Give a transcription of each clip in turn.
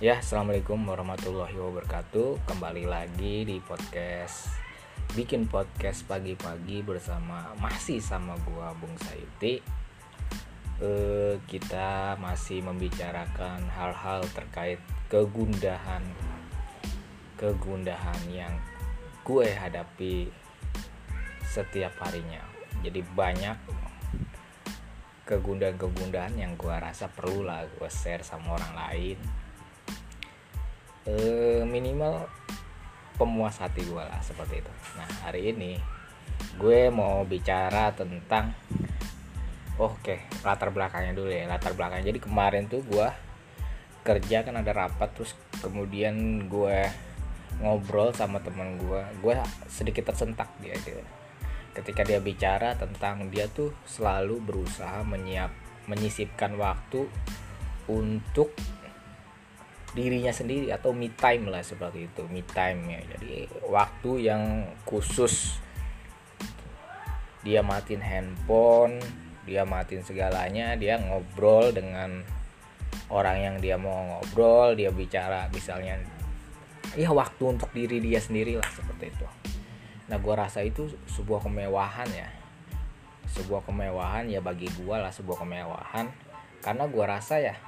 Ya, assalamualaikum warahmatullahi wabarakatuh. Kembali lagi di podcast, bikin podcast pagi-pagi bersama, masih sama gua Bung Sayuti. Kita masih membicarakan hal-hal terkait kegundahan yang gue hadapi setiap harinya. Jadi banyak kegundahan-kegundahan yang gue rasa perlulah gue share sama orang lain. Minimal pemuas hati gue lah, seperti itu. Nah, hari ini gue mau bicara tentang Oke, latar belakangnya. Jadi kemarin tuh gue kerja kan ada rapat, terus kemudian gue ngobrol sama teman gue sedikit tersentak dia ketika dia bicara tentang dia tuh selalu berusaha menyisipkan waktu untuk dirinya sendiri atau me time lah, seperti itu. Me time ya, jadi waktu yang khusus, dia matiin handphone, dia matiin segalanya, dia ngobrol dengan orang yang dia mau ngobrol, dia bicara misalnya ya waktu untuk diri dia sendiri lah, seperti itu. Nah, gua rasa itu sebuah kemewahan ya bagi gua lah, sebuah kemewahan, karena gua rasa ya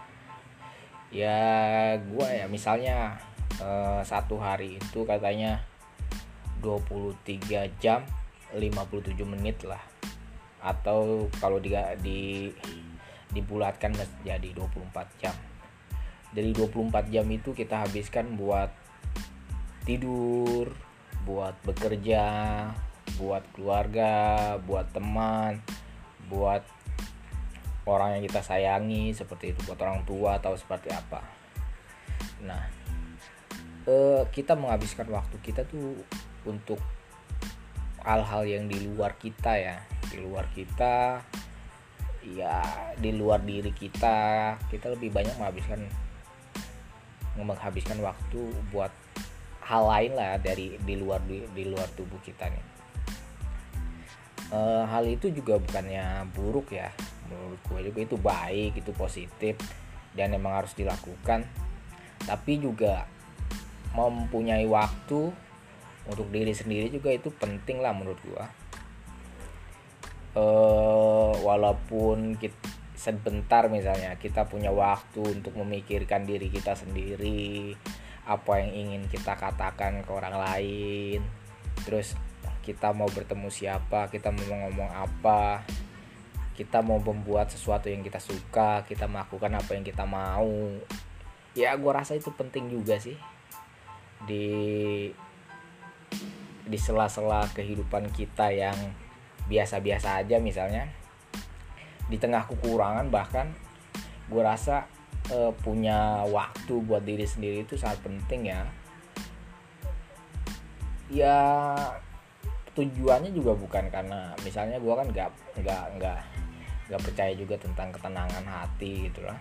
misalnya satu hari itu katanya 23 jam 57 menit lah, atau kalau dibulatkan menjadi 24 jam. Dari 24 jam itu kita habiskan buat tidur, buat bekerja, buat keluarga, buat teman, buat orang yang kita sayangi, seperti itu, buat orang tua atau seperti apa. Nah, kita menghabiskan waktu kita tuh untuk hal-hal yang di luar kita, di luar diri kita. Kita lebih banyak menghabiskan waktu buat hal lain lah, dari di luar tubuh kita nih. Hal itu juga bukannya buruk ya, menurut gue juga itu baik, itu positif, dan memang harus dilakukan. Tapi juga mempunyai waktu untuk diri sendiri juga itu penting lah menurut gue. Walaupun kita sebentar, misalnya kita punya waktu untuk memikirkan diri kita sendiri, apa yang ingin kita katakan ke orang lain, terus kita mau bertemu siapa, kita mau ngomong apa, kita mau membuat sesuatu yang kita suka, kita melakukan apa yang kita mau. Ya, gue rasa itu penting juga sih di sela-sela kehidupan kita yang biasa-biasa aja, misalnya di tengah kekurangan. Bahkan gue rasa punya waktu buat diri sendiri itu sangat penting ya. Tujuannya juga bukan karena misalnya gue kan nggak percaya juga tentang ketenangan hati gitulah.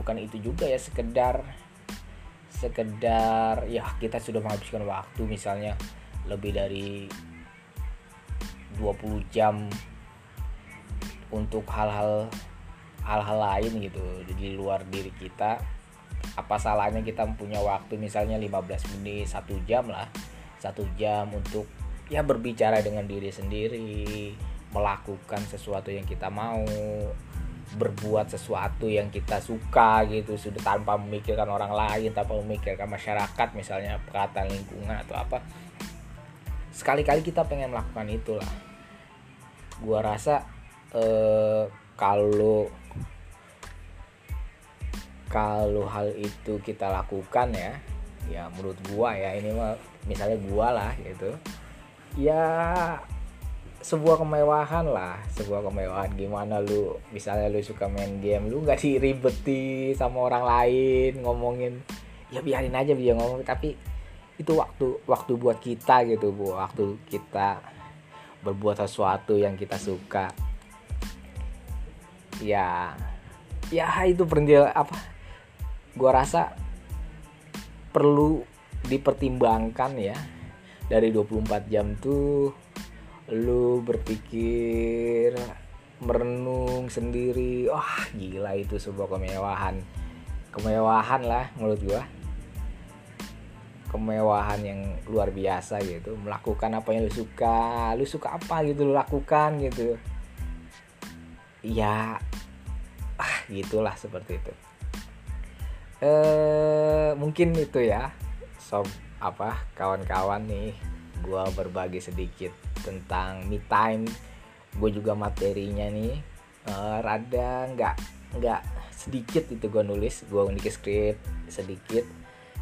Bukan itu juga ya, sekedar ya kita sudah menghabiskan waktu misalnya lebih dari 20 jam untuk hal-hal lain gitu di luar diri kita. Apa salahnya kita punya waktu misalnya 15 menit, 1 jam untuk ya berbicara dengan diri sendiri, melakukan sesuatu yang kita mau, berbuat sesuatu yang kita suka gitu, sudah tanpa memikirkan orang lain, tanpa memikirkan masyarakat, misalnya perkataan lingkungan atau apa. Sekali-kali kita pengen melakukan itulah. Gua rasa kalau hal itu kita lakukan ya menurut gua ya, ini mah misalnya gua lah gitu. Ya, sebuah kemewahan. Gimana lu misalnya lu suka main game, lu gak diribeti sama orang lain ngomongin, ya biarin aja dia ngomong, tapi itu waktu buat kita gitu, waktu kita berbuat sesuatu yang kita suka. Ya itu gua rasa perlu dipertimbangkan ya. Dari 24 jam tuh lu berpikir, merenung sendiri. Wah, gila, itu sebuah kemewahan kemewahan lah menurut gua, kemewahan yang luar biasa gitu, melakukan apa yang lu suka apa gitu lu lakukan gitu ya, gitulah seperti itu. Mungkin itu ya sob, apa kawan-kawan nih, gua berbagi sedikit tentang me time. Gue juga materinya nih rada nggak sedikit itu, gue nulis skrip sedikit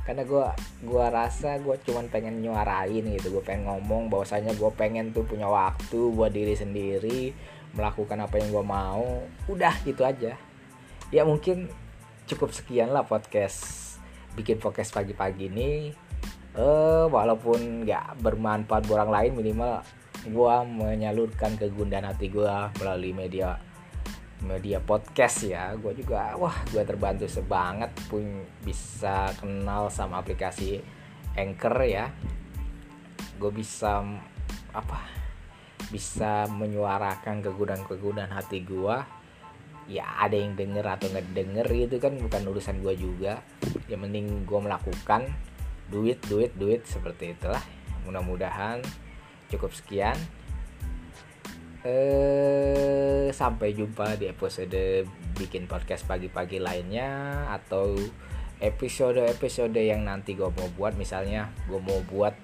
karena gue rasa gue cuman pengen nyuarain gitu, gue pengen ngomong bahwasanya gue pengen tuh punya waktu buat diri sendiri, melakukan apa yang gue mau, udah gitu aja ya. Mungkin cukup sekian lah bikin podcast pagi-pagi ini. Walaupun nggak bermanfaat buat orang lain, minimal gue menyalurkan kegundahan hati gue melalui media podcast ya. Gue juga gue terbantu sebanget pun bisa kenal sama aplikasi Anchor ya. Gue bisa menyuarakan kegundahan hati gue ya, ada yang denger atau nggak denger itu kan bukan urusan gue juga, yang penting gue melakukan, duit seperti itulah. Mudah-mudahan cukup sekian. Sampai jumpa di episode bikin podcast pagi-pagi lainnya, atau episode yang nanti gue mau buat. Misalnya gue mau buat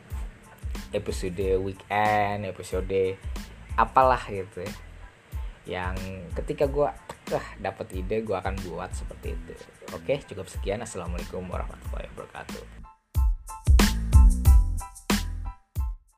episode weekend, episode apalah gitu ya, yang ketika gue dapat ide gue akan buat seperti itu. Oke, cukup sekian. Assalamualaikum warahmatullahi wabarakatuh.